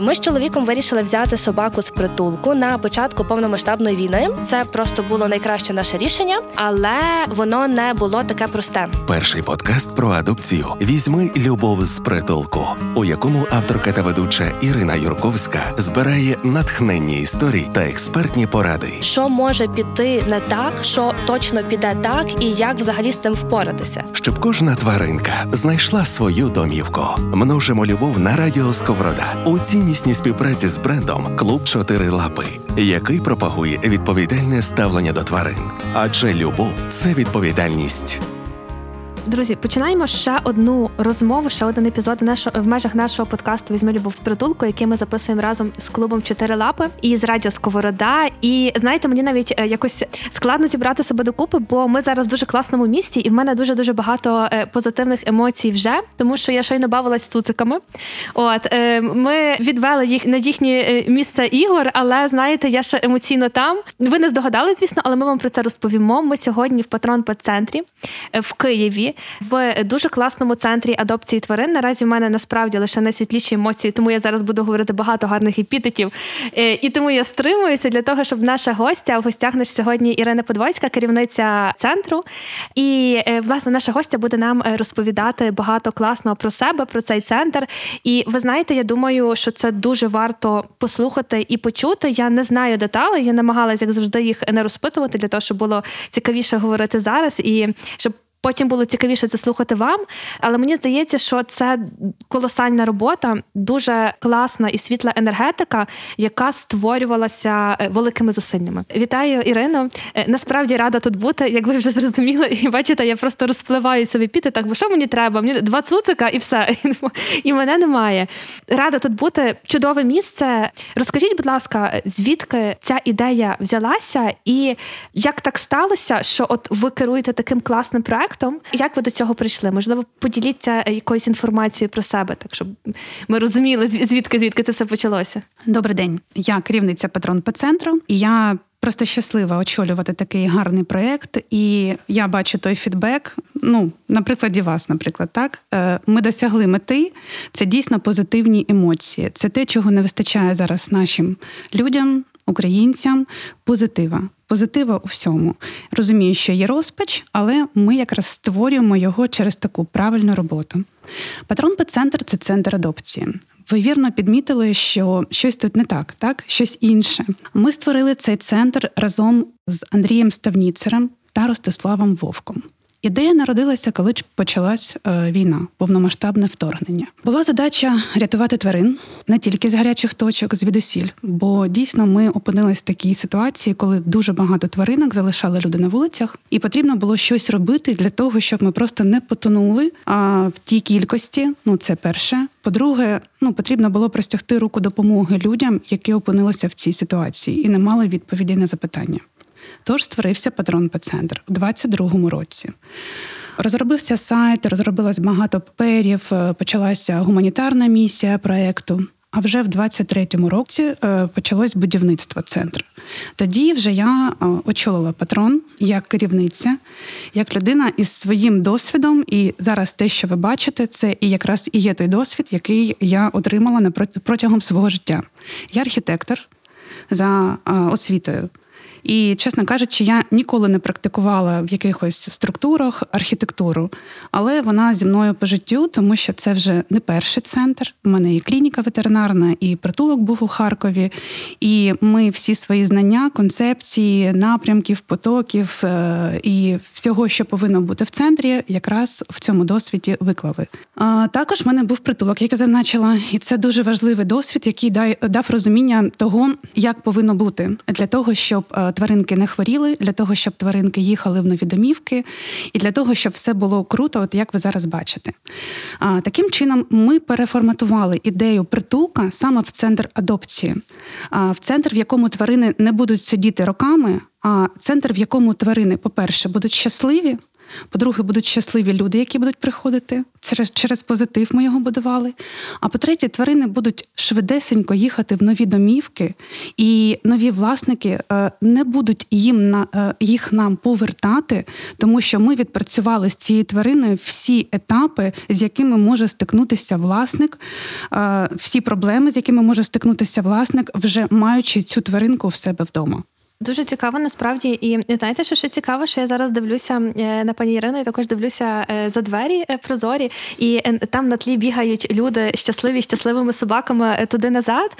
Ми з чоловіком вирішили взяти собаку з притулку на початку повномасштабної війни. Це просто було найкраще наше рішення, але воно не було таке просте. Перший подкаст про адопцію «Візьми любов з притулку», у якому авторка та ведуча Ірина Юрковська збирає натхненні історії та експертні поради. Що може піти не так, що точно піде так і як взагалі з цим впоратися. Щоб кожна тваринка знайшла свою домівку. Множимо любов на Радіо Сковорода у ціннісній співпраці з брендом «Клуб Чотири Лапи», який пропагує відповідальне ставлення до тварин. Адже любов – це відповідальність. Друзі, починаємо ще одну розмову, ще один епізод в межах нашого подкасту «Візьми любов з притулку», який ми записуємо разом з клубом «Чотири лапи» і з Радіо Сковорода. І, знаєте, мені навіть якось складно зібрати себе докупи, бо ми зараз в дуже класному місці, і в мене дуже-дуже багато позитивних емоцій вже, тому що я щойно бавилась з цуциками. Ми відвели їх на їхнє місце ігор, але, знаєте, я ще емоційно там. Ви не здогадались, звісно, але ми вам про це розповімо. Ми сьогодні в Патрон Пет Центрі в Києві, в дуже класному центрі адопції тварин. Наразі в мене насправді лише найсвітліші емоції, тому я зараз буду говорити багато гарних епітетів. І тому я стримуюся для того, щоб наша гостя, в гостях наш сьогодні Ірина Подвойська, керівниця центру. І, власне, наша гостя буде нам розповідати багато класного про себе, про цей центр. І, ви знаєте, я думаю, що це дуже варто послухати і почути. Я не знаю деталей, я намагалась, як завжди, їх не розпитувати, для того, щоб було цікавіше говорити зараз і щоб потім було цікавіше це слухати вам, але мені здається, що це колосальна робота, дуже класна і світла енергетика, яка створювалася великими зусиллями. Вітаю, Ірино. Насправді рада тут бути, як ви вже зрозуміли. І бачите, я просто розпливаюся в епітетах, бо що мені треба? Мені два цуцика і все. І мене немає. Рада тут бути. Чудове місце. Розкажіть, будь ласка, звідки ця ідея взялася і як так сталося, що от ви керуєте таким класним проєктом? Як ви до цього прийшли? Можливо, поділіться якоюсь інформацією про себе, так щоб ми розуміли, звідки це все почалося. Добрий день. Я керівниця Патрон Пет Центру. Я просто щаслива очолювати такий гарний проєкт. І я бачу той фідбек, на прикладі вас, наприклад, так? Ми досягли мети. Це дійсно позитивні емоції. Це те, чого не вистачає зараз нашим людям, українцям. Позитива у всьому. Розумію, що є розпач, але ми якраз створюємо його через таку правильну роботу. Патрон Пет Центр – це центр адопції. Ви вірно підмітили, що щось тут не так, так? Щось інше. Ми створили цей центр разом з Андрієм Ставніцером та Ростиславом Вовком. Ідея народилася, коли почалась війна, повномасштабне вторгнення. Була задача рятувати тварин не тільки з гарячих точок, звідусіль, бо дійсно ми опинились в такій ситуації, коли дуже багато тваринок залишали люди на вулицях, і потрібно було щось робити для того, щоб ми просто не потонули в тій кількості, це перше. По-друге, потрібно було простягти руку допомоги людям, які опинилися в цій ситуації і не мали відповіді на запитання. Тож створився Патрон Пет Центр у 2022 році. Розробився сайт, розробилось багато паперів, почалася гуманітарна місія проєкту, а вже в 2023 році почалось будівництво центру. Тоді вже я очолила Патрон як керівниця, як людина із своїм досвідом, і зараз те, що ви бачите, це і якраз і є той досвід, який я отримала протягом свого життя. Я архітектор за освітою. І, чесно кажучи, я ніколи не практикувала в якихось структурах архітектуру, але вона зі мною по життю, тому що це вже не перший центр. У мене і клініка ветеринарна, і притулок був у Харкові, і ми всі свої знання, концепції, напрямків, потоків і всього, що повинно бути в центрі, якраз в цьому досвіді виклали. Також в мене був притулок, як я зазначила, і це дуже важливий досвід, який дав розуміння того, як повинно бути для того, щоб тваринки не хворіли, для того, щоб тваринки їхали в нові домівки і для того, щоб все було круто, от як ви зараз бачите. Таким чином, ми переформатували ідею притулка саме в центр адопції. В центр, в якому тварини не будуть сидіти роками, а центр, в якому тварини, по-перше, будуть щасливі, По-друге, будуть щасливі люди, які будуть приходити. Через позитив ми його будували. А по-третє, тварини будуть швидесенько їхати в нові домівки, і нові власники не будуть їх нам повертати, тому що ми відпрацювали з цією твариною всі етапи, з якими може стикнутися власник, всі проблеми, з якими може стикнутися власник, вже маючи цю тваринку в себе вдома. Дуже цікаво, насправді. І знаєте, що ще цікаво, що я зараз дивлюся на пані Ірину, і також дивлюся за двері прозорі, і там на тлі бігають люди щасливі, щасливими собаками туди-назад.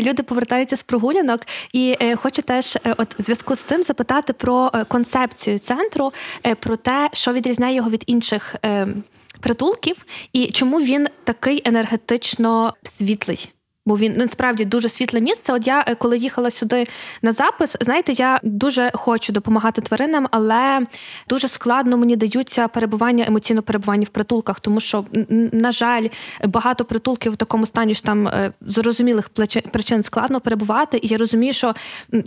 Люди повертаються з прогулянок. І хочу теж в зв'язку з тим запитати про концепцію центру, про те, що відрізняє його від інших притулків, і чому він такий енергетично світлий. Бо він насправді дуже світле місце. От я, коли їхала сюди на запис, знаєте, я дуже хочу допомагати тваринам, але дуже складно мені даються емоційне перебування в притулках, тому що, на жаль, багато притулків в такому стані, що там з зрозумілих причин складно перебувати. І я розумію, що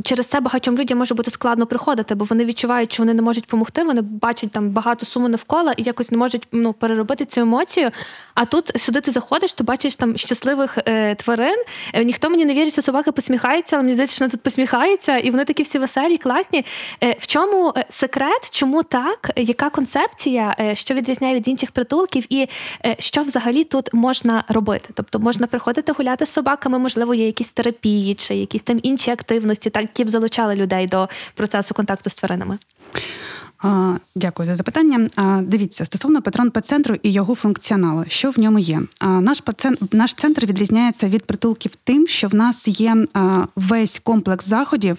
через це багатьом людям може бути складно приходити, бо вони відчувають, що вони не можуть допомогти, вони бачать там багато суму навколо і якось не можуть переробити цю емоцію. А тут сюди ти заходиш, ти бачиш там щасливих тварин. Ніхто мені не вірить, що собаки посміхаються, але мені здається, що вони тут посміхаються, і вони такі всі веселі, класні. В чому секрет? Чому так? Яка концепція? Що відрізняє від інших притулків? І що взагалі тут можна робити? Тобто можна приходити гуляти з собаками, можливо, є якісь терапії чи якісь там інші активності, так, які б залучали людей до процесу контакту з тваринами? Дякую за запитання. Дивіться, стосовно Patron Pet Center і його функціоналу, що в ньому є? Наш центр відрізняється від притулків тим, що в нас є весь комплекс заходів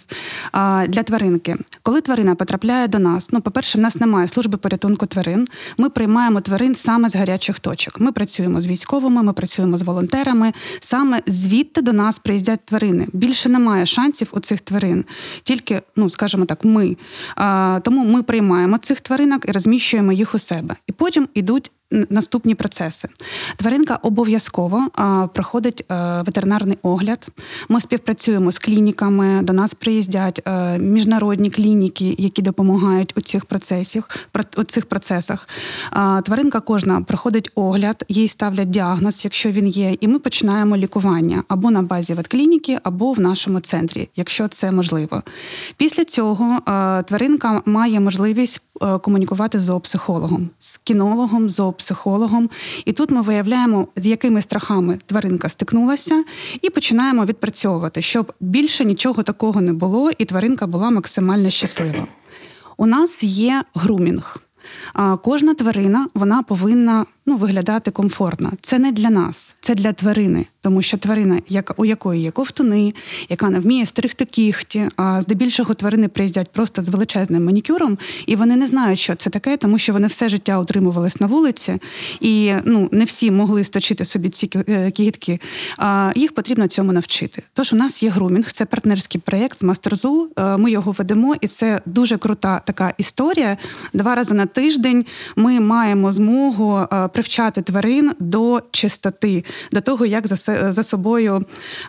для тваринки. Коли тварина потрапляє до нас, по-перше, в нас немає служби порятунку тварин, ми приймаємо тварин саме з гарячих точок. Ми працюємо з військовими, ми працюємо з волонтерами, саме звідти до нас приїздять тварини. Більше немає шансів у цих тварин, тільки, скажімо так, ми. Тому ми приймаємо цих тваринок і розміщуємо їх у себе. І потім йдуть наступні процеси. Тваринка обов'язково проходить ветеринарний огляд. Ми співпрацюємо з клініками, до нас приїздять міжнародні клініки, які допомагають у цих процесах. Тваринка кожна проходить огляд, їй ставлять діагноз, якщо він є, і ми починаємо лікування або на базі ветклініки, або в нашому центрі, якщо це можливо. Після цього тваринка має можливість комунікувати з зоопсихологом, з кінологом, зоопсихологом. І тут ми виявляємо, з якими страхами тваринка стикнулася, і починаємо відпрацьовувати, щоб більше нічого такого не було, і тваринка була максимально щаслива. У нас є грумінг. Кожна тварина, вона повинна виглядати комфортно. Це не для нас, це для тварини. Тому що тварина, у якої є ковтуни, яка не вміє стригти кігті, а здебільшого тварини приїздять просто з величезним манікюром, і вони не знають, що це таке, тому що вони все життя утримувались на вулиці, і не всі могли сточити собі ці кігітки. Їх потрібно цьому навчити. Тож у нас є грумінг, це партнерський проєкт з Master Zoo, ми його ведемо, і це дуже крута така історія. 2 рази на тиждень ми маємо змогу привчати тварин до чистоти, до того, як за собою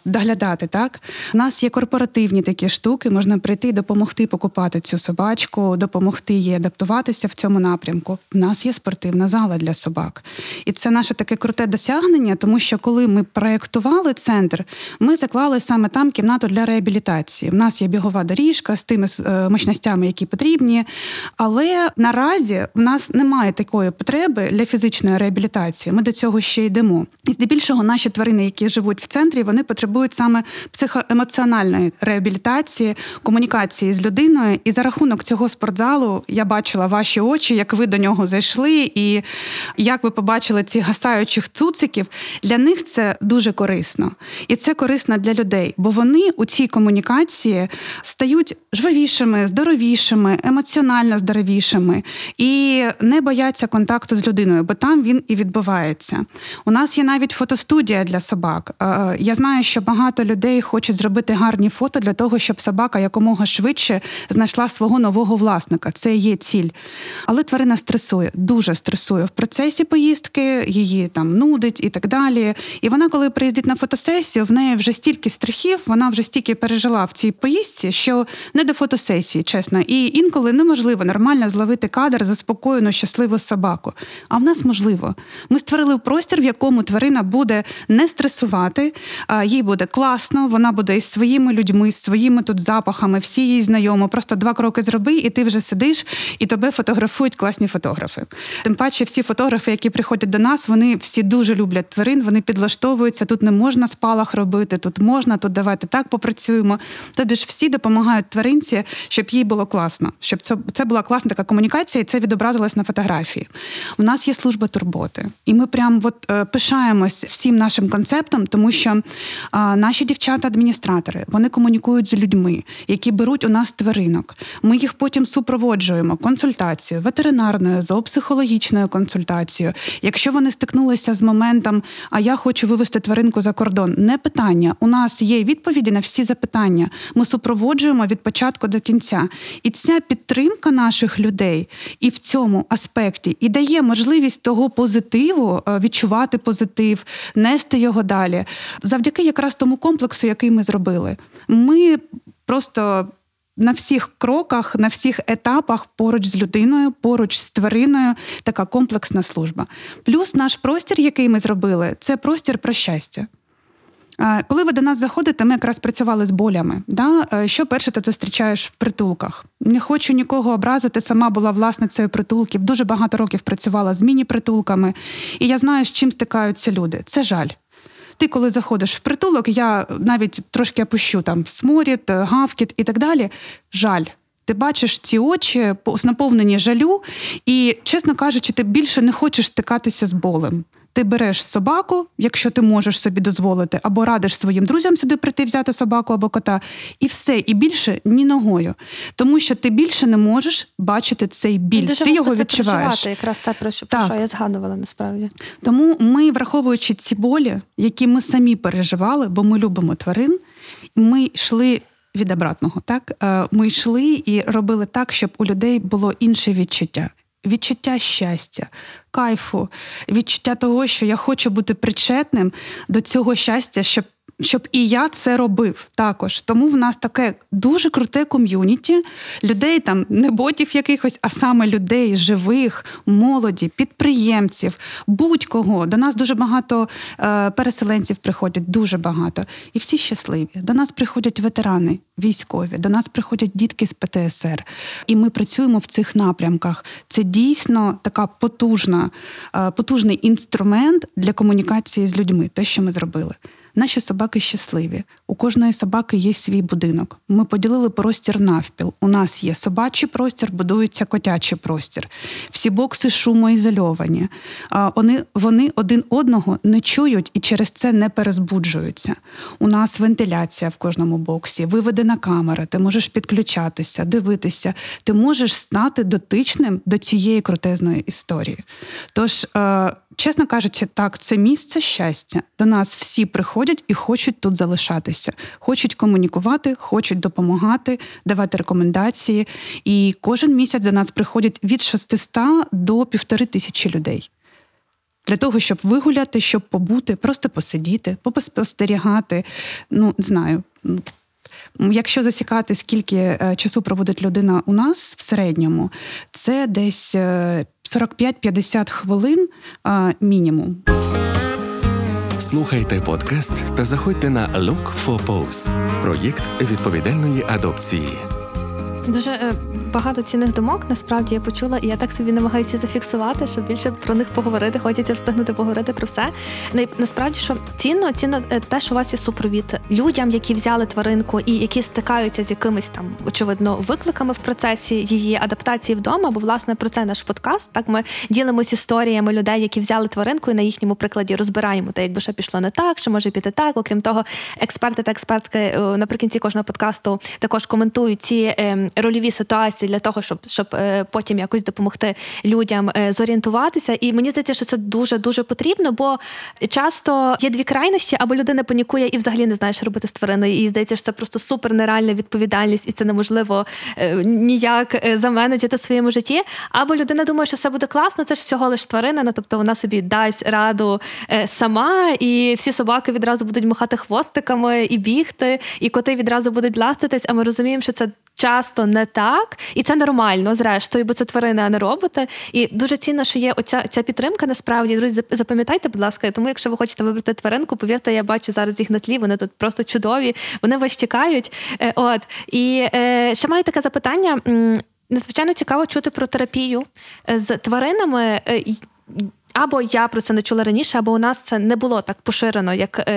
доглядати. Так? У нас є корпоративні такі штуки, можна прийти і допомогти покупати цю собачку, допомогти їй адаптуватися в цьому напрямку. У нас є спортивна зала для собак. І це наше таке круте досягнення, тому що коли ми проєктували центр, ми заклали саме там кімнату для реабілітації. У нас є бігова доріжка з тими мощностями, які потрібні, але наразі в нас немає такої потреби для фізичної реабілітації. Ми до цього ще йдемо. І здебільшого наші тварини, які живуть в центрі, вони потребують саме психоемоціональної реабілітації, комунікації з людиною. І за рахунок цього спортзалу я бачила ваші очі, як ви до нього зайшли, і як ви побачили ці гасаючих цуциків. Для них це дуже корисно. І це корисно для людей, бо вони у цій комунікації стають жвавішими, здоровішими, емоціонально здоровішими і не бояться контакту з людиною, бо там він і відбувається. У нас є навіть фотостудія для собак. Я знаю, що багато людей хочуть зробити гарні фото для того, щоб собака якомога швидше знайшла свого нового власника. Це є ціль. Але тварина стресує, дуже стресує в процесі поїздки, її там нудить і так далі. І вона, коли приїздить на фотосесію, в неї вже стільки страхів, вона вже стільки пережила в цій поїздці, що не до фотосесії, чесно. І інколи неможливо нормально зловити кадр заспокоєну, щасливу собаку. А в нас можливо. Ми створили простір, в якому тварина буде не стресувати, їй буде класно, вона буде із своїми людьми, з своїми тут запахами, всі їй знайомі. Просто 2 кроки зроби, і ти вже сидиш, і тебе фотографують класні фотографи. Тим паче всі фотографи, які приходять до нас, вони всі дуже люблять тварин, вони підлаштовуються, тут не можна спалах робити, тут можна, тут давайте так попрацюємо. Тобі ж всі допомагають тваринці, щоб їй було класно, щоб це була класна така комунікація, і це відобразилось на фотографії. У нас є служба турботи. І ми прям пишаємось всім нашим концептом, тому що наші дівчата-адміністратори, вони комунікують з людьми, які беруть у нас тваринок. Ми їх потім супроводжуємо консультацією, ветеринарною, зоопсихологічною консультацією. Якщо вони стикнулися з моментом, а я хочу вивести тваринку за кордон, не питання. У нас є відповіді на всі запитання. Ми супроводжуємо від початку до кінця. І ця підтримка наших людей і в цьому аспекті і дає можливість того позитиву, відчувати позитив, нести його далі. Завдяки якраз тому комплексу, який ми зробили. Ми просто на всіх кроках, на всіх етапах поруч з людиною, поруч з твариною, така комплексна служба. Плюс наш простір, який ми зробили, це простір про щастя. Коли ви до нас заходите, ми якраз працювали з болями. Да? Що перше ти зустрічаєш в притулках? Не хочу нікого образити, сама була власницею притулків, дуже багато років працювала з міні-притулками, і я знаю, з чим стикаються люди. Це жаль. Ти, коли заходиш в притулок, я навіть трошки опущу там сморід, гавкіт і так далі. Жаль. Ти бачиш ці очі, наповнені жалю, і, чесно кажучи, ти більше не хочеш стикатися з болем. Ти береш собаку, якщо ти можеш собі дозволити, або радиш своїм друзям сюди прийти взяти собаку або кота, і все, і більше ні ногою. Тому що ти більше не можеш бачити цей біль, дуже ти його відчуваєш. Якраз те, про що я згадувала насправді. Тому ми, враховуючи ці болі, які ми самі переживали, бо ми любимо тварин, ми йшли від обратного, так? Ми йшли і робили так, щоб у людей було інше відчуття. Відчуття щастя, кайфу, відчуття того, що я хочу бути причетним до цього щастя, щоб і я це робив також. Тому в нас таке дуже круте ком'юніті, людей там, не ботів якихось, а саме людей живих, молоді, підприємців, будь-кого. До нас дуже багато переселенців приходять, дуже багато. І всі щасливі. До нас приходять ветерани, військові, до нас приходять дітки з ПТСР. І ми працюємо в цих напрямках. Це дійсно така потужний інструмент для комунікації з людьми, те, що ми зробили. Наші собаки щасливі. У кожної собаки є свій будинок. Ми поділили простір навпіл. У нас є собачий простір, будується котячий простір. Всі бокси шумоізольовані. Вони один одного не чують і через це не перезбуджуються. У нас вентиляція в кожному боксі, виведена камера, ти можеш підключатися, дивитися. Ти можеш стати дотичним до цієї крутезної історії. Тож, чесно кажучи, так, це місце щастя. До нас всі приходять і хочуть тут залишатися. Хочуть комунікувати, хочуть допомагати, давати рекомендації. І кожен місяць до нас приходять від 600 до 1500 людей. Для того, щоб вигуляти, щоб побути, просто посидіти, поспостерігати. Не знаю. Якщо засікати, скільки часу проводить людина у нас в середньому, це десь 45-50 хвилин мінімум. Слухайте подкаст та заходьте на Look for Pose – проєкт відповідальної адопції. Дуже багато цінних думок, насправді, я почула, і я так собі намагаюся зафіксувати, щоб більше про них поговорити, хочеться встигнути поговорити про все. Насправді, що цінно те, що у вас є супровід людям, які взяли тваринку і які стикаються з якимись там, очевидно, викликами в процесі її адаптації вдома, бо, власне, про це наш подкаст. Так, ми ділимося історіями людей, які взяли тваринку, і на їхньому прикладі розбираємо те, якби що пішло не так, що може піти так. Окрім того, експерти та експертки наприкінці кожного подкасту також коментують ці рольові ситуації для того, щоб потім якось допомогти людям зорієнтуватися. І мені здається, що це дуже-дуже потрібно, бо часто є дві крайності, або людина панікує і взагалі не знає, що робити з твариною. І здається, що це просто супер нереальна відповідальність, і це неможливо ніяк заменеджити в своєму житті. Або людина думає, що все буде класно, це ж всього лиш тварина, тобто вона собі дасть раду сама, і всі собаки відразу будуть махати хвостиками і бігти, і коти відразу будуть ластитись, а ми розуміємо, що це часто не так, і це нормально, зрештою, бо це тварини, а не роботи. І дуже цінно, що є ця підтримка, насправді. Друзі, запам'ятайте, будь ласка, тому якщо ви хочете вибрати тваринку, повірте, я бачу зараз їх на тлі, вони тут просто чудові, вони вас чекають. От. І ще маю таке запитання. Надзвичайно цікаво чути про терапію з тваринами. Або я про це не чула раніше, або у нас це не було так поширено, як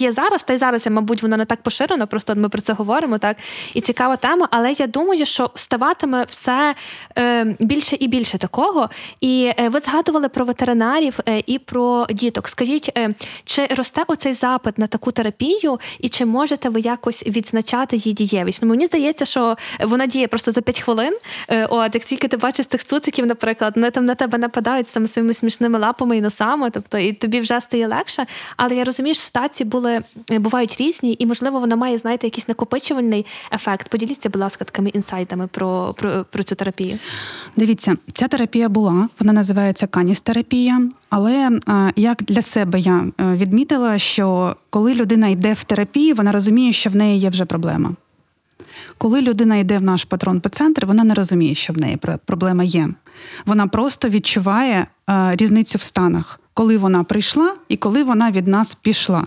є зараз. Та й зараз, мабуть, воно не так поширено, просто ми про це говоримо, так? І цікава тема, але я думаю, що ставатиме все більше і більше такого. І ви згадували про ветеринарів і про діток. Скажіть, чи росте оцей запит на таку терапію, і чи можете ви якось відзначати її дієвість? Ну, мені здається, що вона діє просто за 5 хвилин. От, як тільки ти бачиш цих цуциків, наприклад, вони там на тебе нападають там своїми смішними лапами і носами, тобто і тобі вже стає легше, але я розумію, що стації бувають різні, і, можливо, вона має, знаєте, якийсь накопичувальний ефект. Поділіться, будь ласка, такими інсайтами про цю терапію. Дивіться, ця терапія була, вона називається каністерапія, але як для себе я відмітила, що коли людина йде в терапію, вона розуміє, що в неї є вже проблема. Коли людина йде в наш Патрон Пет Центр, вона не розуміє, що в неї проблема є. Вона просто відчуває різницю в станах, коли вона прийшла і коли вона від нас пішла.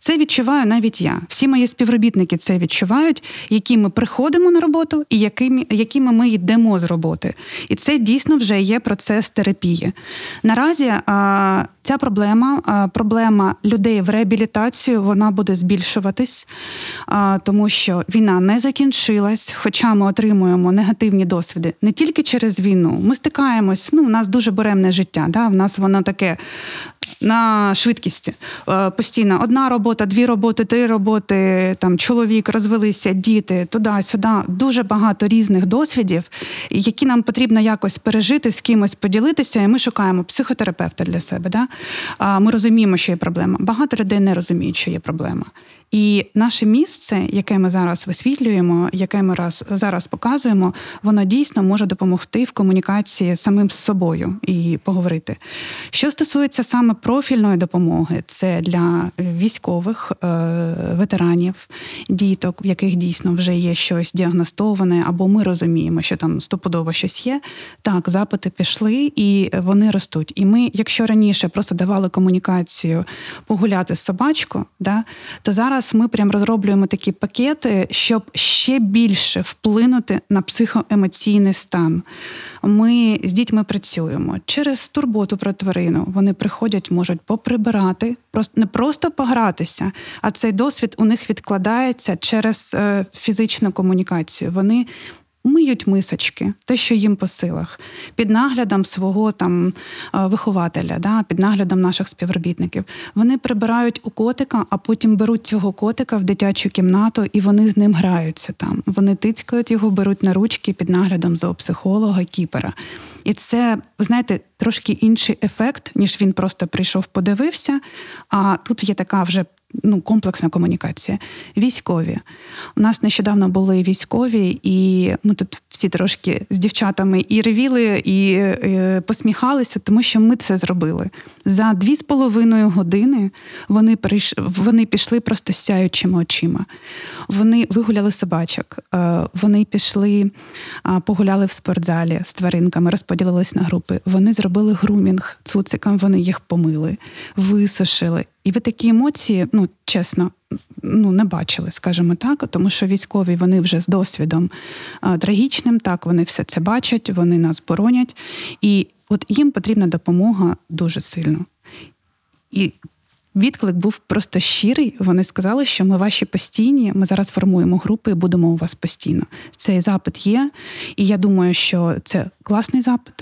Це відчуваю навіть я. Всі мої співробітники це відчувають, які ми приходимо на роботу і якими ми йдемо з роботи. І це дійсно вже є процес терапії. Наразі ця проблема людей в реабілітацію, вона буде збільшуватись, тому що війна не закінчилась, хоча ми отримуємо негативні досвіди не тільки через війну. Ми стикаємось, у нас дуже буремне життя, да? В нас воно таке на швидкості. Постійно одна робота, дві роботи, три роботи, там чоловік, розвелися, діти, туди-сюди. Дуже багато різних досвідів, які нам потрібно якось пережити, з кимось поділитися, і ми шукаємо психотерапевта для себе. Да? Ми розуміємо, що є проблема. Багато людей не розуміють, що є проблема. І наше місце, яке ми зараз висвітлюємо, яке ми зараз показуємо, воно дійсно може допомогти в комунікації самим з собою і поговорити. Що стосується саме профільної допомоги, це для військових, ветеранів, діток, в яких дійсно вже є щось діагностоване, або ми розуміємо, що там стопудово щось є. Так, запити пішли, і вони ростуть. І ми, якщо раніше просто давали комунікацію погуляти з собачкою, да, то зараз ми прям розроблюємо такі пакети, щоб ще більше вплинути на психоемоційний стан. Ми з дітьми працюємо через турботу про тварину. Вони приходять, можуть поприбирати, не просто погратися, а цей досвід у них відкладається через фізичну комунікацію. Вони миють мисочки, те, що їм по силах, під наглядом свого вихователя, да, під наглядом наших співробітників. Вони прибирають у котика, а потім беруть цього котика в дитячу кімнату, і вони з ним граються там. Вони тицькають його, беруть на ручки під наглядом зоопсихолога, кіпера. І це, знаєте, трошки інший ефект, ніж він просто прийшов, подивився, а тут є така вже комплексна комунікація. Військові. У нас нещодавно були військові, і ми тут всі трошки з дівчатами і ревіли, і посміхалися, тому що ми це зробили. За 2,5 години вони пішли просто сяючими очима. Вони вигуляли собачок, вони пішли, погуляли в спортзалі з тваринками, розподілились на групи. Вони зробили грумінг цуцикам, вони їх помили, висушили. І ви такі емоції, чесно, не бачили, скажімо так, тому що військові, вони вже з досвідом трагічним, так, вони все це бачать, вони нас боронять, і от їм потрібна допомога дуже сильно. І відклик був просто щирий, вони сказали, що ми ваші постійні, ми зараз формуємо групи і будемо у вас постійно. Цей запит є, і я думаю, що це класний запит,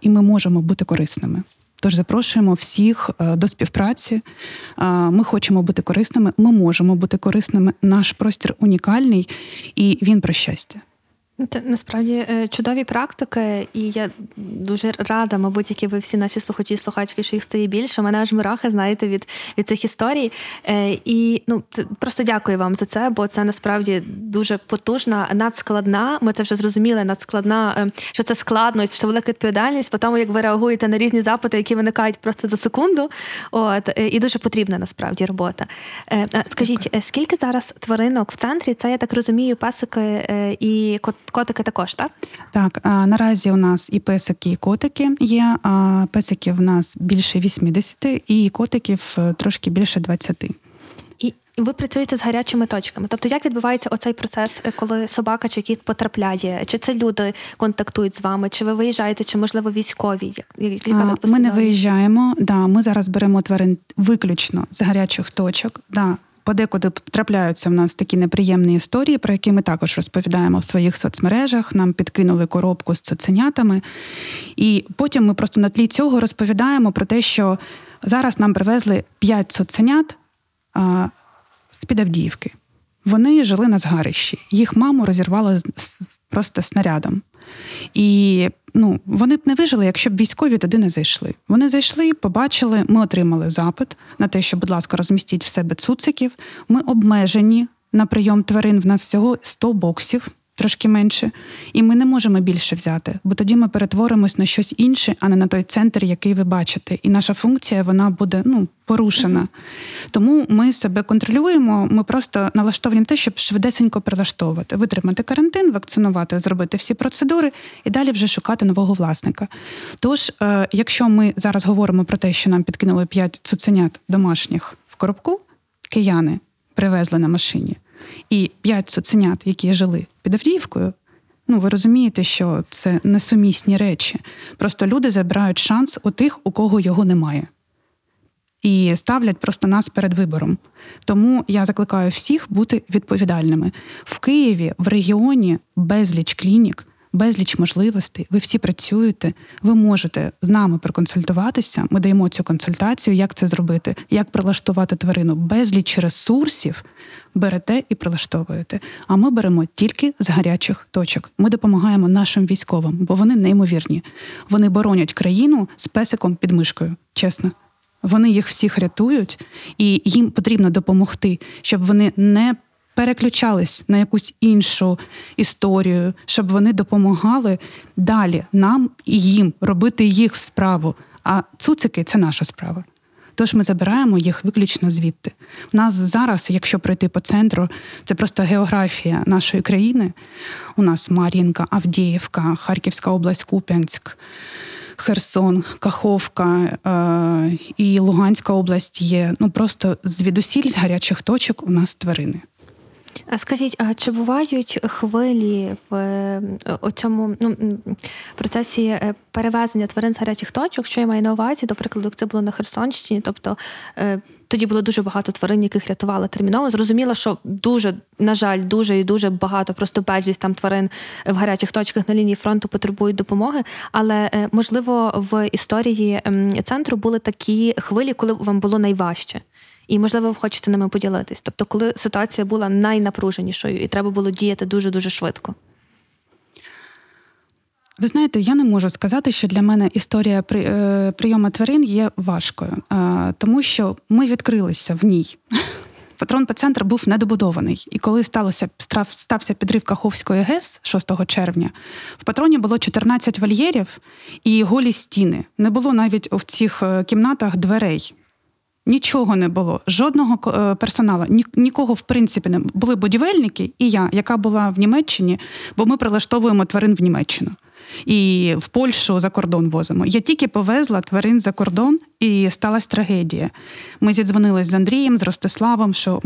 і ми можемо бути корисними. Тож запрошуємо всіх до співпраці. Ми хочемо бути корисними, ми можемо бути корисними. Наш простір унікальний, і він про щастя. Це насправді чудові практики, і я дуже рада, мабуть, як і ви всі наші слухачі і слухачки, що їх стає більше. У мене аж мурахи, знаєте, від цих історій. І просто дякую вам за це, бо це насправді дуже потужна, надскладна, ми це вже зрозуміли, надскладна, що це складність, що велика відповідальність, по тому, як ви реагуєте на різні запити, які виникають просто за секунду. І дуже потрібна насправді робота. Скажіть, скільки зараз тваринок в центрі? Це, я так розумію, песики і котики також, так? Так, наразі у нас і песики, і котики є. Песиків у нас більше 80, і котиків трошки більше 20. І ви працюєте з гарячими точками. Тобто, як відбувається оцей процес, коли собака чи кіт потрапляє? Чи це люди контактують з вами? Чи ви виїжджаєте? Чи, можливо, військові? Ми не виїжджаємо. Да, ми зараз беремо тварин виключно з гарячих точок. Да. Подекуди трапляються в нас такі неприємні історії, про які ми також розповідаємо в своїх соцмережах. Нам підкинули коробку з цуценятами. І потім ми просто на тлі цього розповідаємо про те, що зараз нам привезли 5 цуценят з-під Авдіївки. Вони жили на згарищі. Їх маму розірвало просто снарядом. І вони б не вижили, якщо б військові туди не зайшли. Вони зайшли, побачили, ми отримали запит на те, що, будь ласка, розмістіть в себе цуциків. Ми обмежені на прийом тварин, в нас всього 100 боксів, трошки менше, і ми не можемо більше взяти, бо тоді ми перетворимось на щось інше, а не на той центр, який ви бачите. І наша функція, вона буде порушена. Тому ми себе контролюємо, ми просто налаштовані на те, щоб швидесенько прилаштовувати, витримати карантин, вакцинувати, зробити всі процедури і далі вже шукати нового власника. Тож, якщо ми зараз говоримо про те, що нам підкинули 5 цуценят домашніх в коробку, кияни привезли на машині, і 5 цуценят, які жили під Авдіївкою, ви розумієте, що це несумісні речі. Просто люди забирають шанс у тих, у кого його немає. І ставлять просто нас перед вибором. Тому я закликаю всіх бути відповідальними. В Києві, в регіоні безліч клінік, безліч можливостей, ви всі працюєте, ви можете з нами проконсультуватися, ми даємо цю консультацію, як це зробити, як прилаштувати тварину. Безліч ресурсів берете і прилаштовуєте. А ми беремо тільки з гарячих точок. Ми допомагаємо нашим військовим, бо вони неймовірні. Вони боронять країну з песиком під мишкою, чесно. Вони їх всіх рятують, і їм потрібно допомогти, щоб вони не переключались на якусь іншу історію, щоб вони допомагали далі нам і їм робити їх справу. А цуцики – це наша справа. Тож ми забираємо їх виключно звідти. У нас зараз, якщо пройти по центру, це просто географія нашої країни. У нас Мар'їнка, Авдіївка, Харківська область, Куп'янськ, Херсон, Каховка і Луганська область є. Просто звідусіль з гарячих точок у нас тварини. А скажіть, а чи бувають хвилі в цьому процесі перевезення тварин з гарячих точок? Що я маю на увазі? До прикладу, як це було на Херсонщині, тобто тоді було дуже багато тварин, яких рятували терміново. Зрозуміло, що дуже, на жаль, дуже і дуже багато, просто безліч там тварин в гарячих точках на лінії фронту потребують допомоги. Але, можливо, в історії центру були такі хвилі, коли вам було найважче. І, можливо, ви хочете ними поділитись. Тобто, коли ситуація була найнапруженішою і треба було діяти дуже-дуже швидко. Ви знаєте, я не можу сказати, що для мене історія прийому тварин є важкою. Тому що ми відкрилися в ній. Патрон Пет Центр був недобудований. І коли стався підрив Каховської ГЕС 6 червня, в патроні було 14 вольєрів і голі стіни. Не було навіть в цих кімнатах дверей. Нічого не було, жодного персоналу, нікого в принципі не було. Були будівельники і я, яка була в Німеччині, бо ми прилаштовуємо тварин в Німеччину. І в Польщу за кордон возимо. Я тільки повезла тварин за кордон і сталася трагедія. Ми зідзвонились з Андрієм, з Ростиславом, що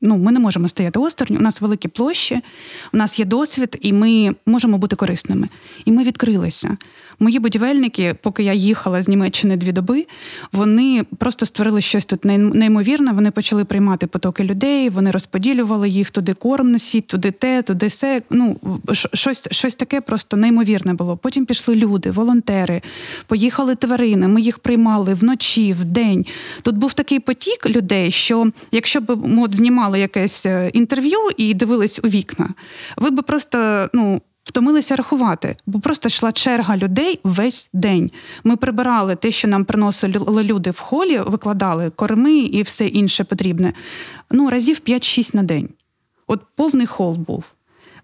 ми не можемо стояти осторонь, у нас великі площі, у нас є досвід і ми можемо бути корисними. І ми відкрилися. Мої будівельники, поки я їхала з Німеччини 2 доби, вони просто створили щось тут неймовірне, вони почали приймати потоки людей, вони розподілювали їх, туди корм носіть, туди те, туди се. Щось таке просто неймовірне було. Потім пішли люди, волонтери, поїхали тварини, ми їх приймали вночі, вдень. Тут був такий потік людей, що якщо б ми знімали якесь інтерв'ю і дивились у вікна, ви б просто втомилися рахувати, бо просто йшла черга людей весь день. Ми прибирали те, що нам приносили люди в холі, викладали корми і все інше потрібне. Разів 5-6 на день. От повний хол був.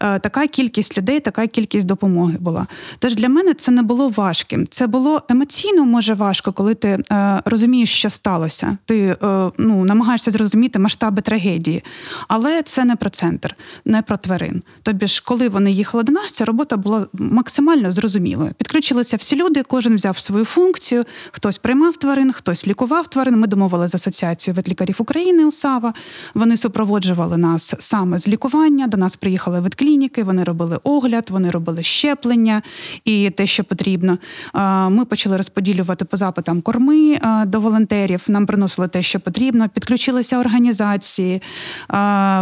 Така кількість людей, така кількість допомоги була. Тож для мене це не було важким. Це було емоційно, може, важко, коли ти розумієш, що сталося. Ти намагаєшся зрозуміти масштаби трагедії. Але це не про центр, не про тварин. Тобі ж, коли вони їхали до нас, ця робота була максимально зрозумілою. Підключилися всі люди, кожен взяв свою функцію. Хтось приймав тварин, хтось лікував тварин. Ми домовили з Асоціацією від лікарів України у САВА. Вони супроводжували нас саме з лікування. До нас приїхали від клініки, вони робили огляд, вони робили щеплення і те, що потрібно. Ми почали розподілювати по запитам корми до волонтерів, нам приносили те, що потрібно, підключилися організації,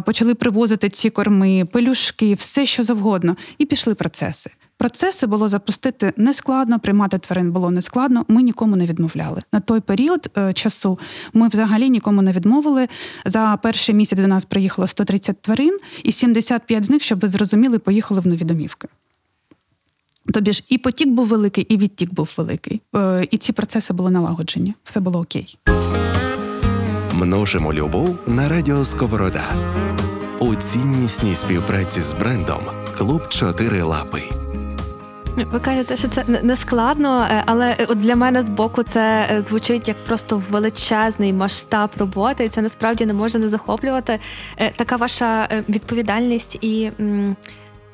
почали привозити ці корми, пелюшки, все, що завгодно. І пішли процеси. Процеси було запустити нескладно, приймати тварин було нескладно, ми нікому не відмовляли. На той період часу ми взагалі нікому не відмовили. За перший місяць до нас приїхало 130 тварин, і 75 з них, щоб ви зрозуміли, поїхали в нові домівки. Тобі ж і потік був великий, і відтік був великий. І ці процеси були налагоджені, все було окей. Множимо любов на радіо Сковорода. У ціннісній співпраці з брендом «Клуб 4 лапи». Ви кажете, що це не складно, але от для мене з боку це звучить як просто величезний масштаб роботи, і це насправді не може не захоплювати. Така ваша відповідальність і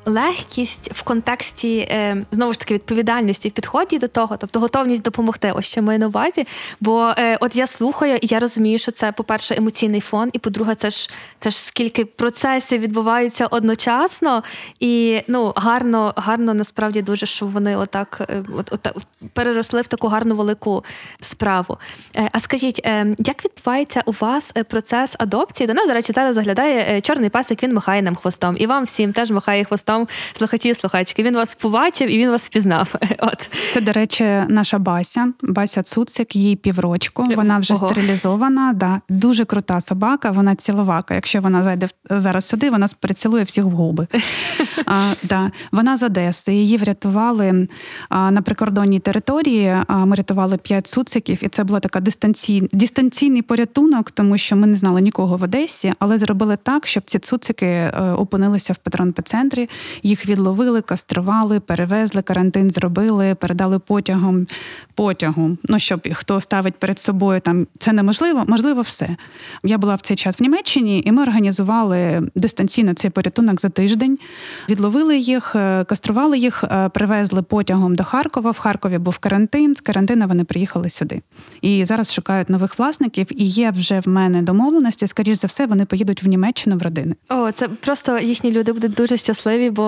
легкість в контексті, знову ж таки, відповідальності в підході до того, тобто готовність допомогти, ось що маю на увазі, бо от я слухаю і я розумію, що це, по-перше, емоційний фон, і, по-друге, це ж скільки процесів відбувається одночасно, і гарно насправді дуже, що вони отак переросли в таку гарну велику справу. А скажіть, як відбувається у вас процес адопції? До нас, до речі, зараз заглядає чорний пасик, він махає нам хвостом, і вам всім теж махає хвостом. Слухачі і слухачки. Він вас побачив і він вас впізнав. От. Це, до речі, наша Бася Цуцик, їй піврочку. Вона вже стерилізована. Да. Дуже крута собака, вона ціловака. Якщо вона зайде зараз сюди, вона прицілує всіх в губи. Да. Вона з Одеси. Її врятували на прикордонній території. Ми рятували 5 цуциків, і це була така дистанційний порятунок, тому що ми не знали нікого в Одесі, але зробили так, щоб ці цуцики опинилися в Патрон Пет Центрі. Їх відловили, кастрували, перевезли, карантин зробили, передали потягом. Щоб хто ставить перед собою, там це неможливо, можливо все. Я була в цей час в Німеччині, і ми організували дистанційно цей порятунок за тиждень. Відловили їх, кастрували їх, привезли потягом до Харкова. В Харкові був карантин, з карантину вони приїхали сюди. І зараз шукають нових власників, і є вже в мене домовленості, скоріш за все, вони поїдуть в Німеччину в родини. О, це просто їхні люди будуть дуже щасливі, бо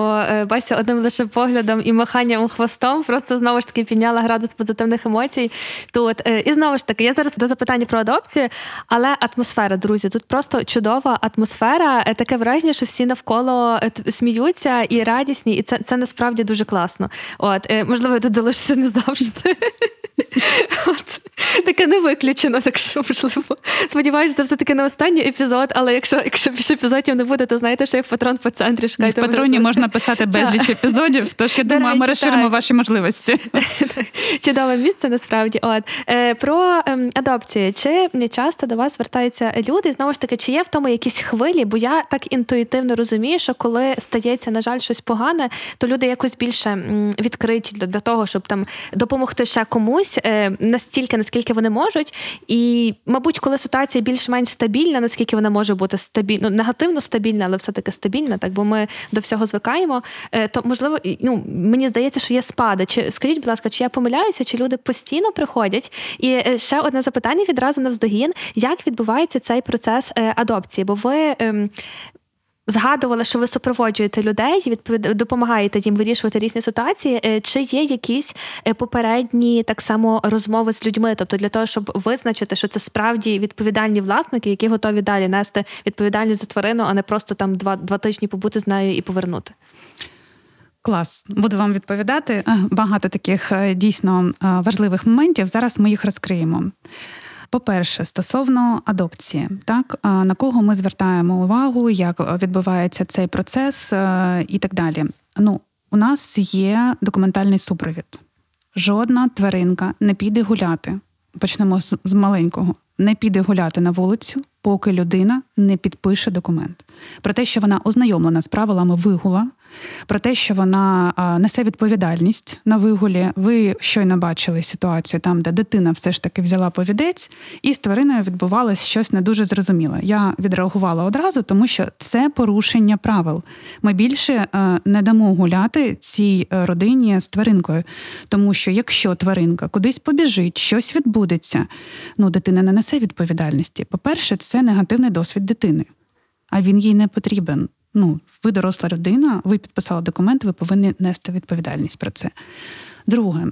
Бася одним лише поглядом і маханням хвостом просто знову ж таки підняла градус позитивних емоцій тут. І знову ж таки, я зараз до запитання про адопцію, але атмосфера, друзі, тут просто чудова атмосфера, таке враження, що всі навколо сміються і радісні, і це насправді дуже класно. Можливо, я тут залишуся не завжди. Таке не виключено, так що, можливо. Сподіваюся, це все-таки не останній епізод, але якщо більше епізодів не буде, то знаєте, що я в Патрон Пет Центрі шукайте. В Патроні можна писати безліч епізодів, тож я думаю, ми розширимо ваші можливості. Чудове місце, насправді. Про адопцію. Чи часто до вас звертаються люди? Знову ж таки, чи є в тому якісь хвилі? Бо я так інтуїтивно розумію, що коли стається, на жаль, щось погане, то люди якось більше відкриті до того, щоб там допомогти ще комусь настільки, наскільки вони можуть. І, мабуть, коли ситуація більш-менш стабільна, наскільки вона може бути стабільна, негативно стабільна, але все-таки стабільна, так, бо ми до всього звикаємо, то, можливо, мені здається, що є спади. Скажіть, будь ласка, чи я помиляюся, чи люди постійно приходять? І ще одне запитання відразу навздогін. Як відбувається цей процес адопції? Бо ви згадували, що ви супроводжуєте людей, допомагаєте їм вирішувати різні ситуації. Чи є якісь попередні так само розмови з людьми? Тобто для того, щоб визначити, що це справді відповідальні власники, які готові далі нести відповідальність за тварину, а не просто там два тижні побути з нею і повернути? Клас. Буду вам відповідати. Багато таких дійсно важливих моментів. Зараз ми їх розкриємо. По-перше, стосовно адопції, так, на кого ми звертаємо увагу, як відбувається цей процес і так далі. У нас є документальний супровід. Жодна тваринка не піде гуляти, почнемо з маленького, не піде гуляти на вулицю, поки людина не підпише документ. Про те, що вона ознайомлена з правилами вигула, про те, що вона несе відповідальність на вигулі. Ви щойно бачили ситуацію там, де дитина все ж таки взяла повідець, і з твариною відбувалось щось не дуже зрозуміле. Я відреагувала одразу, тому що це порушення правил. Ми більше не дамо гуляти цій родині з тваринкою, тому що якщо тваринка кудись побіжить, щось відбудеться, дитина не несе відповідальності. По-перше, це негативний досвід дитини, а він їй не потрібен. Ви доросла людина, ви підписали документ, ви повинні нести відповідальність про це. Друге,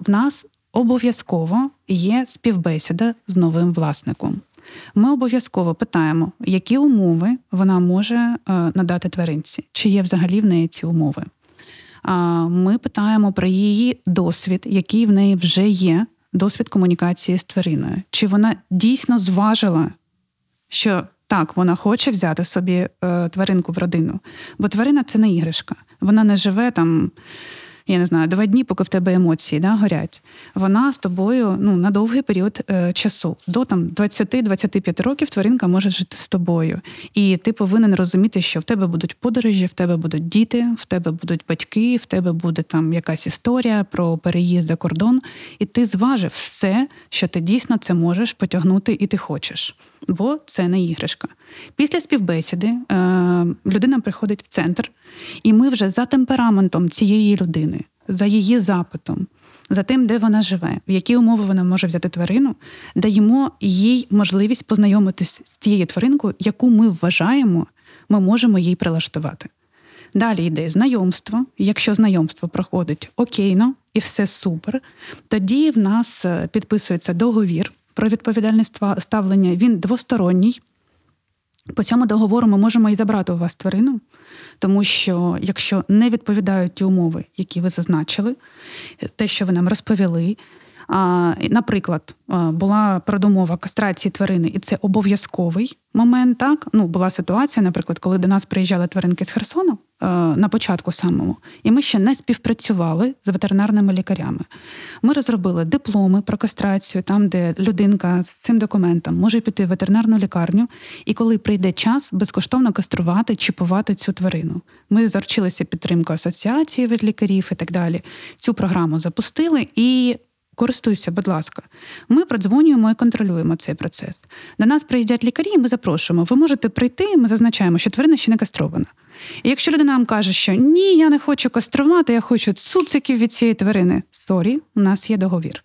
в нас обов'язково є співбесіда з новим власником. Ми обов'язково питаємо, які умови вона може надати тваринці, чи є взагалі в неї ці умови. Ми питаємо про її досвід, який в неї вже є, досвід комунікації з твариною. Чи вона дійсно зважила, що... Так, вона хоче взяти собі тваринку в родину, бо тварина – це не іграшка. Вона не живе там, 2 дні, поки в тебе емоції горять. Вона з тобою на довгий період часу. До 20-25 років тваринка може жити з тобою. І ти повинен розуміти, що в тебе будуть подорожі, в тебе будуть діти, в тебе будуть батьки, в тебе буде там якась історія про переїзд за кордон. І ти зважив все, що ти дійсно це можеш потягнути і ти хочеш. Бо це не іграшка. Після співбесіди людина приходить в центр, і ми вже за темпераментом цієї людини, за її запитом, за тим, де вона живе, в які умови вона може взяти тварину, даємо їй можливість познайомитись з тією тваринкою, яку ми вважаємо, ми можемо їй прилаштувати. Далі йде знайомство. Якщо знайомство проходить окейно і все супер, тоді в нас підписується договір про відповідальне ставлення, він двосторонній. По цьому договору ми можемо і забрати у вас тварину, тому що якщо не відповідають ті умови, які ви зазначили, те, що ви нам розповіли, наприклад, була передумова кастрації тварини, і це обов'язковий момент, так? Була ситуація, наприклад, коли до нас приїжджали тваринки з Херсону, на початку самому, і ми ще не співпрацювали з ветеринарними лікарями. Ми розробили дипломи про кастрацію, там, де людинка з цим документом може піти в ветеринарну лікарню, і коли прийде час, безкоштовно каструвати, чіпувати цю тварину. Ми заручилися підтримкою асоціації від лікарів і так далі. Цю програму запустили і... Користуйся, будь ласка. Ми продзвонюємо і контролюємо цей процес. До нас приїздять лікарі, і ми запрошуємо. Ви можете прийти, ми зазначаємо, що тварина ще не кастрована. І якщо людина нам каже, що ні, я не хочу каструвати, я хочу цуциків від цієї тварини. Сорі, у нас є договір.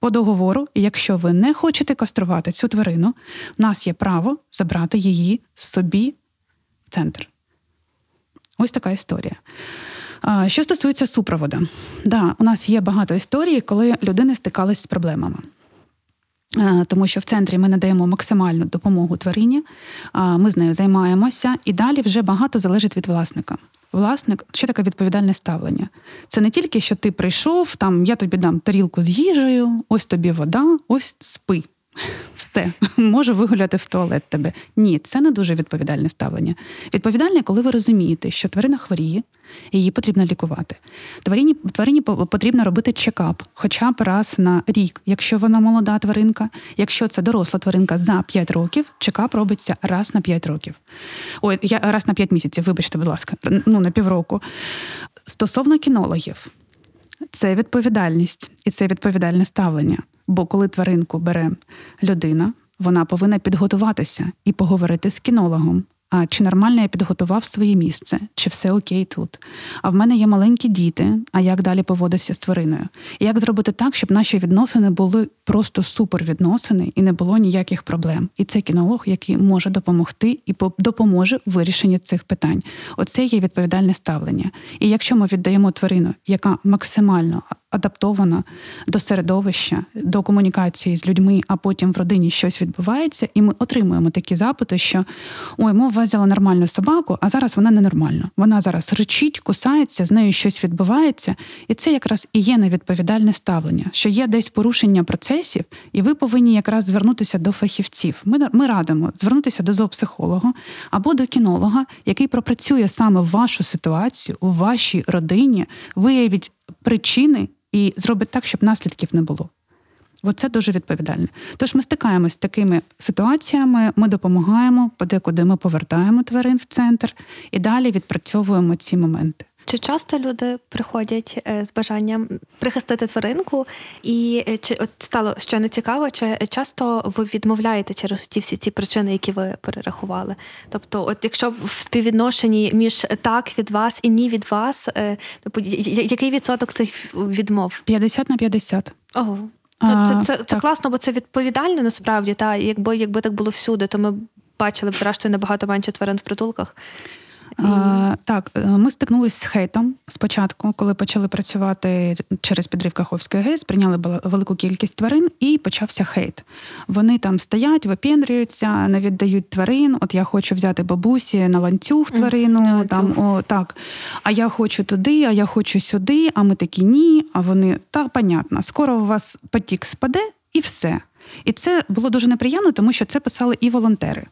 По договору, якщо ви не хочете каструвати цю тварину, у нас є право забрати її собі в центр. Ось така історія. Що стосується супроводу. У нас є багато історій, коли людини стикались з проблемами. Тому що в центрі ми надаємо максимальну допомогу тварині, ми з нею займаємося, і далі вже багато залежить від власника. Власник, що таке відповідальне ставлення? Це не тільки, що ти прийшов, там я тобі дам тарілку з їжею, ось тобі вода, ось спи. Все, можу вигуляти в туалет тебе. Ні, це не дуже відповідальне ставлення. Відповідальне, коли ви розумієте, що тварина хворіє, її потрібно лікувати. Тварині потрібно робити чекап хоча б раз на рік. Якщо вона молода тваринка, якщо це доросла тваринка за 5 років, чекап робиться раз на 5 років. Раз на 5 місяців, вибачте, будь ласка, на півроку. Стосовно кінологів, це відповідальність і це відповідальне ставлення. Бо коли тваринку бере людина, вона повинна підготуватися і поговорити з кінологом. А чи нормально я підготував своє місце? Чи все окей тут? А в мене є маленькі діти, а як далі поводитися з твариною? І як зробити так, щоб наші відносини були просто супервідносини і не було ніяких проблем? І це кінолог, який може допомогти і допоможе в вирішенні цих питань. Оце є відповідальне ставлення. І якщо ми віддаємо тварину, яка максимально адаптовано до середовища, до комунікації з людьми, а потім в родині щось відбувається, і ми отримуємо такі запити, що «Ой, мова взяла нормальну собаку, а зараз вона ненормальна. Вона зараз ричить, кусається, з нею щось відбувається». І це якраз і є невідповідальне ставлення, що є десь порушення процесів, і ви повинні якраз звернутися до фахівців. Ми радимо звернутися до зоопсихолога або до кінолога, який пропрацює саме вашу ситуацію, у вашій родині, виявить причини і зробить так, щоб наслідків не було. Оце дуже відповідально. Тож ми стикаємось з такими ситуаціями, ми допомагаємо, подекуди ми повертаємо тварин в центр і далі відпрацьовуємо ці моменти. Чи часто люди приходять з бажанням прихистити тваринку? І чи от стало щойно цікаво, чи часто ви відмовляєте через ті всі ці причини, які ви перерахували? Тобто, от якщо в співвідношенні між так від вас і ні від вас, який відсоток цих відмов? 50/50. Ого. Це класно, бо це відповідально насправді. Та якби так було всюди, то ми бачили б зрештою набагато менше тварин в притулках. Так, ми стикнулися з хейтом спочатку, коли почали працювати через підрив Каховської ГЕС, прийняли велику кількість тварин і почався хейт. Вони там стоять, випендрюються, не віддають тварин. От я хочу взяти бабусі на ланцюг тварину, а я хочу туди, а я хочу сюди, а ми такі ні, а вони, так, понятно, скоро у вас потік спаде і все. І це було дуже неприємно, тому що це писали і волонтери.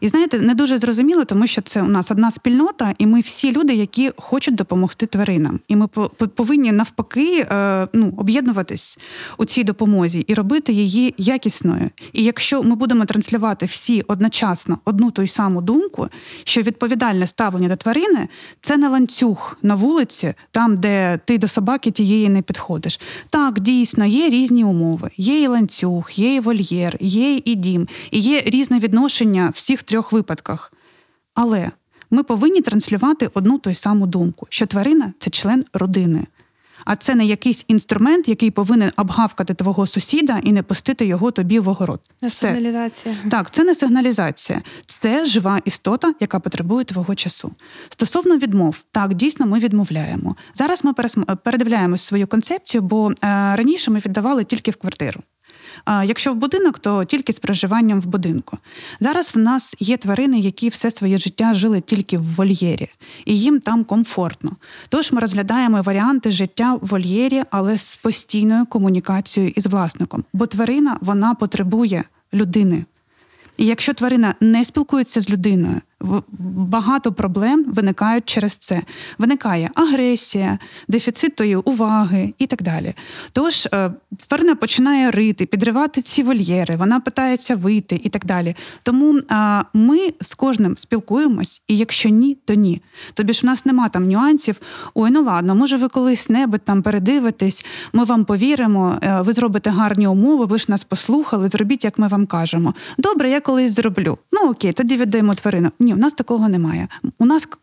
І, знаєте, не дуже зрозуміло, тому що це у нас одна спільнота, і ми всі люди, які хочуть допомогти тваринам. І ми повинні, навпаки, об'єднуватись у цій допомозі і робити її якісною. І якщо ми будемо транслювати всі одночасно одну ту й саму думку, що відповідальне ставлення до тварини – це не ланцюг на вулиці, там, де ти до собаки тієї не підходиш. Так, дійсно, є різні умови. Є і ланцюг, є і вольєр, є і дім, і є різне відношення всіх трьох випадках. Але ми повинні транслювати одну ту й саму думку, що тварина – це член родини. А це не якийсь інструмент, який повинен обгавкати твого сусіда і не пустити його тобі в огород. Сигналізація. Так, це не сигналізація. Це жива істота, яка потребує твого часу. Стосовно відмов, так, дійсно, ми відмовляємо. Зараз ми передивляємо свою концепцію, бо раніше ми віддавали тільки в квартиру. А якщо в будинок, то тільки з проживанням в будинку. Зараз в нас є тварини, які все своє життя жили тільки в вольєрі, і їм там комфортно. Тож ми розглядаємо варіанти життя в вольєрі, але з постійною комунікацією із власником. Бо тварина, вона потребує людини. І якщо тварина не спілкується з людиною, багато проблем виникають через це. Виникає агресія, дефіцит тої уваги і так далі. Тож тварина починає рити, підривати ці вольєри, вона питається вийти і так далі. Тому ми з кожним спілкуємось, і якщо ні, то ні. Тобі ж в нас нема там нюансів, ой, ну ладно, може ви колись-небудь там передивитесь, ми вам повіримо, ви зробите гарні умови, ви ж нас послухали, зробіть, як ми вам кажемо. Добре, я колись зроблю. Ну окей, тоді віддаємо тварину. Ні, у нас такого немає.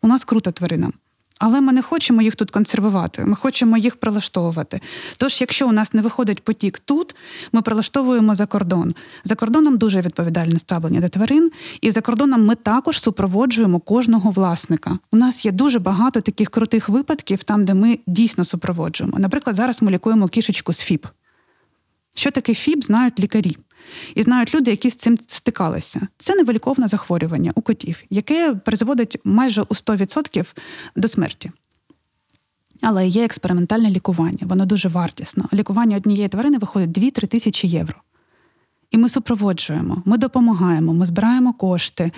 У нас крута тварина. Але ми не хочемо їх тут консервувати, ми хочемо їх прилаштовувати. Тож, якщо у нас не виходить потік тут, ми прилаштовуємо за кордон. За кордоном дуже відповідальне ставлення до тварин, і за кордоном ми також супроводжуємо кожного власника. У нас є дуже багато таких крутих випадків, там, де ми дійсно супроводжуємо. Наприклад, зараз ми лікуємо кішечку з ФІП. Що таке ФІП, знають лікарі. І знають люди, які з цим стикалися. Це невиліковне захворювання у котів, яке призводить майже у 100% до смерті. Але є експериментальне лікування, воно дуже вартісно. Лікування однієї тварини виходить 2-3 тисячі євро. І ми супроводжуємо, ми допомагаємо, ми збираємо кошти,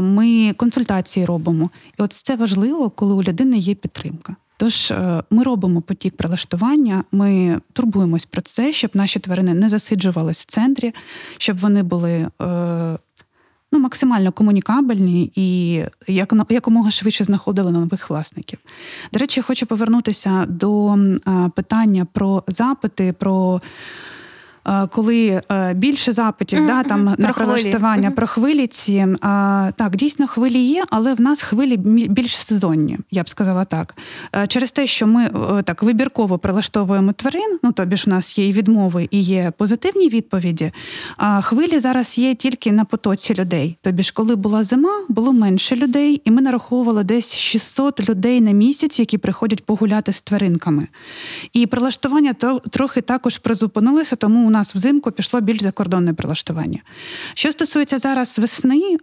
ми консультації робимо. І от це важливо, коли у людини є підтримка. Тож ми робимо потік прилаштування, ми турбуємось про це, щоб наші тварини не засиджувались в центрі, щоб вони були максимально комунікабельні і якомога швидше знаходили нових власників. До речі, хочу повернутися до питання про запити, про коли більше запитів, да, там на прилаштування, про хвилі ці. Так, дійсно хвилі є, але в нас хвилі більш сезонні, я б сказала так. Через те, що ми так вибірково прилаштовуємо тварин, ну тобі ж у нас є і відмови, і є позитивні відповіді, хвилі зараз є тільки на потоці людей. Тобі ж коли була зима, було менше людей, і ми нараховували десь 600 людей на місяць, які приходять погуляти з тваринками. І прилаштування трохи також призупинилося, тому у нас взимку пішло більш закордонне прилаштування. Що стосується зараз весни,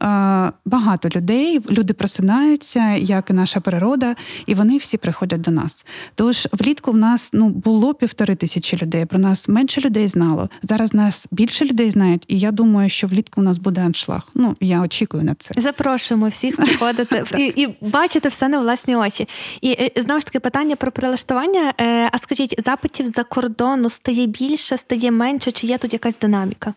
багато людей, люди просинаються, як і наша природа, і вони всі приходять до нас. Тож влітку в нас було 1500 людей, про нас менше людей знало. Зараз нас більше людей знають, і я думаю, що влітку в нас буде аншлаг. Ну, я очікую на це. Запрошуємо всіх приходити і бачити все на власні очі. І знову ж таки, питання про прилаштування. А скажіть, запитів за кордону стає більше, стає менше, чи є тут якась динаміка?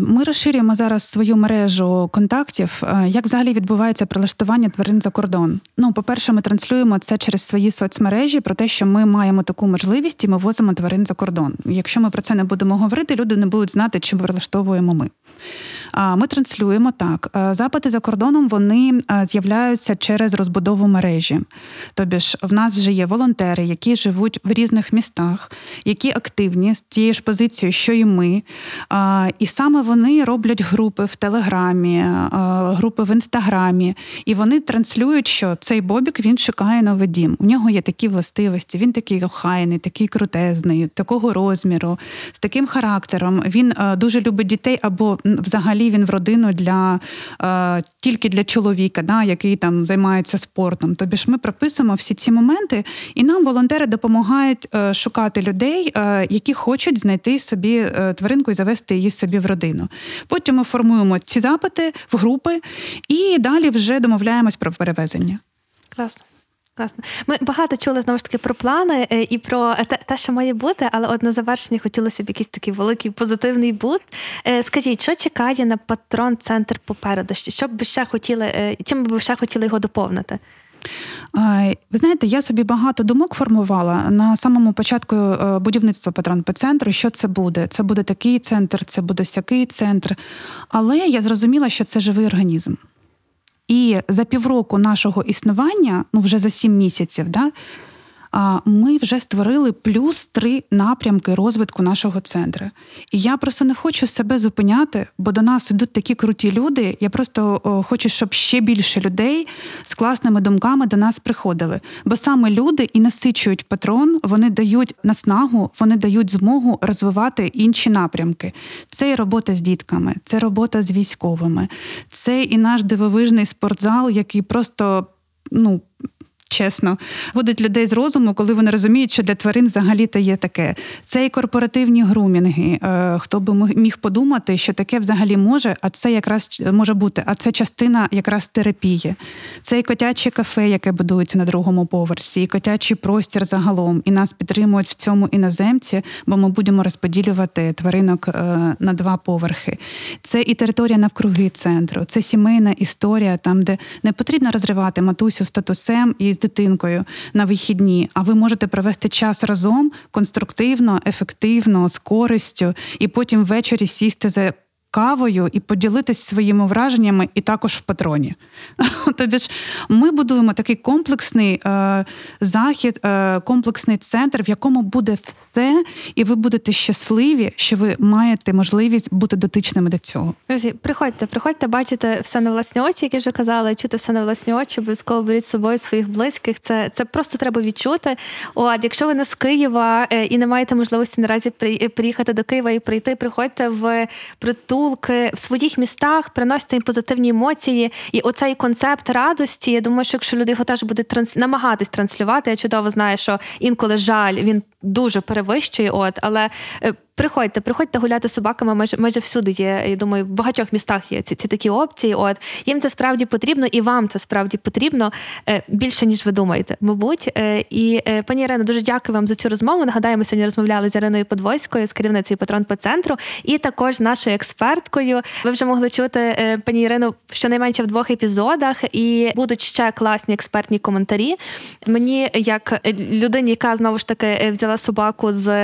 Ми розширюємо зараз свою мережу контактів. Як взагалі відбувається прилаштування тварин за кордон? Ну, по-перше, ми транслюємо це через свої соцмережі, про те, що ми маємо таку можливість і ми возимо тварин за кордон. Якщо ми про це не будемо говорити, люди не будуть знати, чи прилаштовуємо ми. Ми транслюємо так. Запити за кордоном, вони з'являються через розбудову мережі. Тобі ж в нас вже є волонтери, які живуть в різних містах, які активні з тією ж позицією, що і ми. І саме вони роблять групи в Телеграмі, групи в Інстаграмі, і вони транслюють, що цей бобік, він шукає новий дім. У нього є такі властивості, він такий охайний, такий крутезний, такого розміру, з таким характером. Він дуже любить дітей, або взагалі він в родину тільки для чоловіка, да, який там займається спортом. Тобі ж ми прописуємо всі ці моменти, і нам волонтери допомагають шукати людей, які хочуть знайти собі тваринку і завести її собі в родину. Потім ми формуємо ці запити в групи і далі вже домовляємось про перевезення. Класно. Класно. Ми багато чули, знову ж таки, про плани і про те, що має бути, але от на завершення хотілося б якийсь такий великий позитивний буст. Скажіть, що чекає на Патрон Центр попереду? Що б ви ще хотіли, чим би ви ще хотіли його доповнити? Ви знаєте, я собі багато думок формувала на самому початку будівництва Патрон Пет Центру, що це буде. Це буде такий центр, це буде сякий центр. Але я зрозуміла, що це живий організм. І за півроку нашого існування, вже за 7 місяців, да, ми вже створили плюс 3 напрямки розвитку нашого центру. І я просто не хочу себе зупиняти, бо до нас ідуть такі круті люди. Я просто хочу, щоб ще більше людей з класними думками до нас приходили. Бо саме люди і насичують Патрон, вони дають наснагу, вони дають змогу розвивати інші напрямки. Це і робота з дітками, це робота з військовими, це і наш дивовижний спортзал, який просто, чесно, водить людей з розуму, коли вони розуміють, що для тварин взагалі-то є таке. Це і корпоративні грумінги. Хто би міг подумати, що таке взагалі може, а це якраз може бути, а це частина якраз терапії. Це і котяче кафе, яке будується на 2-му поверсі, і котячий простір загалом. І нас підтримують в цьому іноземці, бо ми будемо розподілювати тваринок на 2 поверхи. Це і територія навкруги центру, це сімейна історія, там, де не потрібно розривати матусю з татусем і дитинкою на вихідні, а ви можете провести час разом конструктивно, ефективно, з користю, і потім ввечері сісти за кавою і поділитись своїми враженнями, і також в Патроні. Тобі ж ми будуємо такий комплексний захід, комплексний центр, в якому буде все, і ви будете щасливі, що ви маєте можливість бути дотичними до цього. Друзі, приходьте, бачите все на власні очі, як я вже казала, чути все на власні очі, обов'язково беріть з собою своїх близьких, це просто треба відчути. От, якщо ви не з Києва і не маєте можливості наразі приїхати до Києва і приходьте в притулку, в своїх містах, приносите їм позитивні емоції. І оцей концепт радості, я думаю, що якщо люди його теж будуть намагатись транслювати, я чудово знаю, що інколи жаль, він дуже перевищує, але приходьте гуляти з собаками, майже всюди є, я думаю, в багатьох містах є ці такі опції, їм це справді потрібно, і вам це справді потрібно, більше, ніж ви думаєте, мабуть. І, пані Ірино, дуже дякую вам за цю розмову. Нагадаю, ми сьогодні розмовляли з Іриною Подвойською, з керівницею Патрон Пет Центру, і також з нашою експерткою. Ви вже могли чути пані Ірину щонайменше в 2 епізодах, і будуть ще класні експертні коментарі. Мені, як людині, яка, знову ж таки, взяла собаку з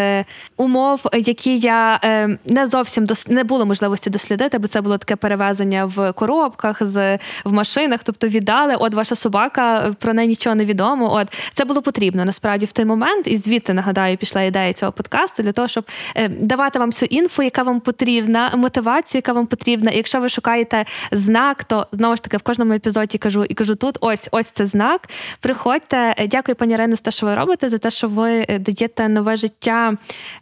умов, які які я не зовсім не було можливості дослідити, бо це було таке перевезення в коробках, в машинах, тобто віддали, от ваша собака, про неї нічого не відомо. От це було потрібно насправді в той момент, і звідти, нагадаю, пішла ідея цього подкасту для того, щоб давати вам цю інфу, яка вам потрібна, мотивацію, яка вам потрібна. І якщо ви шукаєте знак, то знову ж таки в кожному епізоді кажу тут, ось це знак. Приходьте. Дякую, пані Ірино, за те, що ви робите, за те, що ви даєте нове життя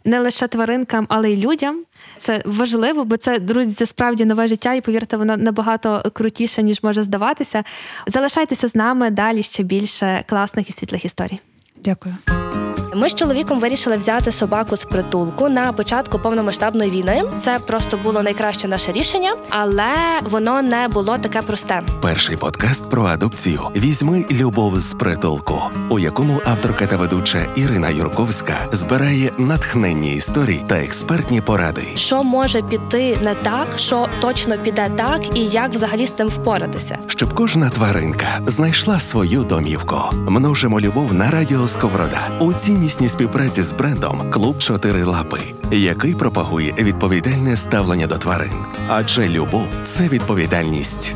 не лише тваринкам, але й людям. Це важливо, бо це, друзі, це справді нове життя, і повірте, воно набагато крутіше, ніж може здаватися. Залишайтеся з нами, далі ще більше класних і світлих історій. Дякую. Ми з чоловіком вирішили взяти собаку з притулку на початку повномасштабної війни. Це просто було найкраще наше рішення, але воно не було таке просте. Перший подкаст про адопцію «Візьми любов з притулку», у якому авторка та ведуча Ірина Юрковська збирає натхненні історії та експертні поради. Що може піти не так, що точно піде так, і як взагалі з цим впоратися. Щоб кожна тваринка знайшла свою домівку. Множимо любов на Радіо Сковорода. У цій тісній співпраці з брендом «Клуб 4 лапи», який пропагує відповідальне ставлення до тварин. Адже любов – це відповідальність.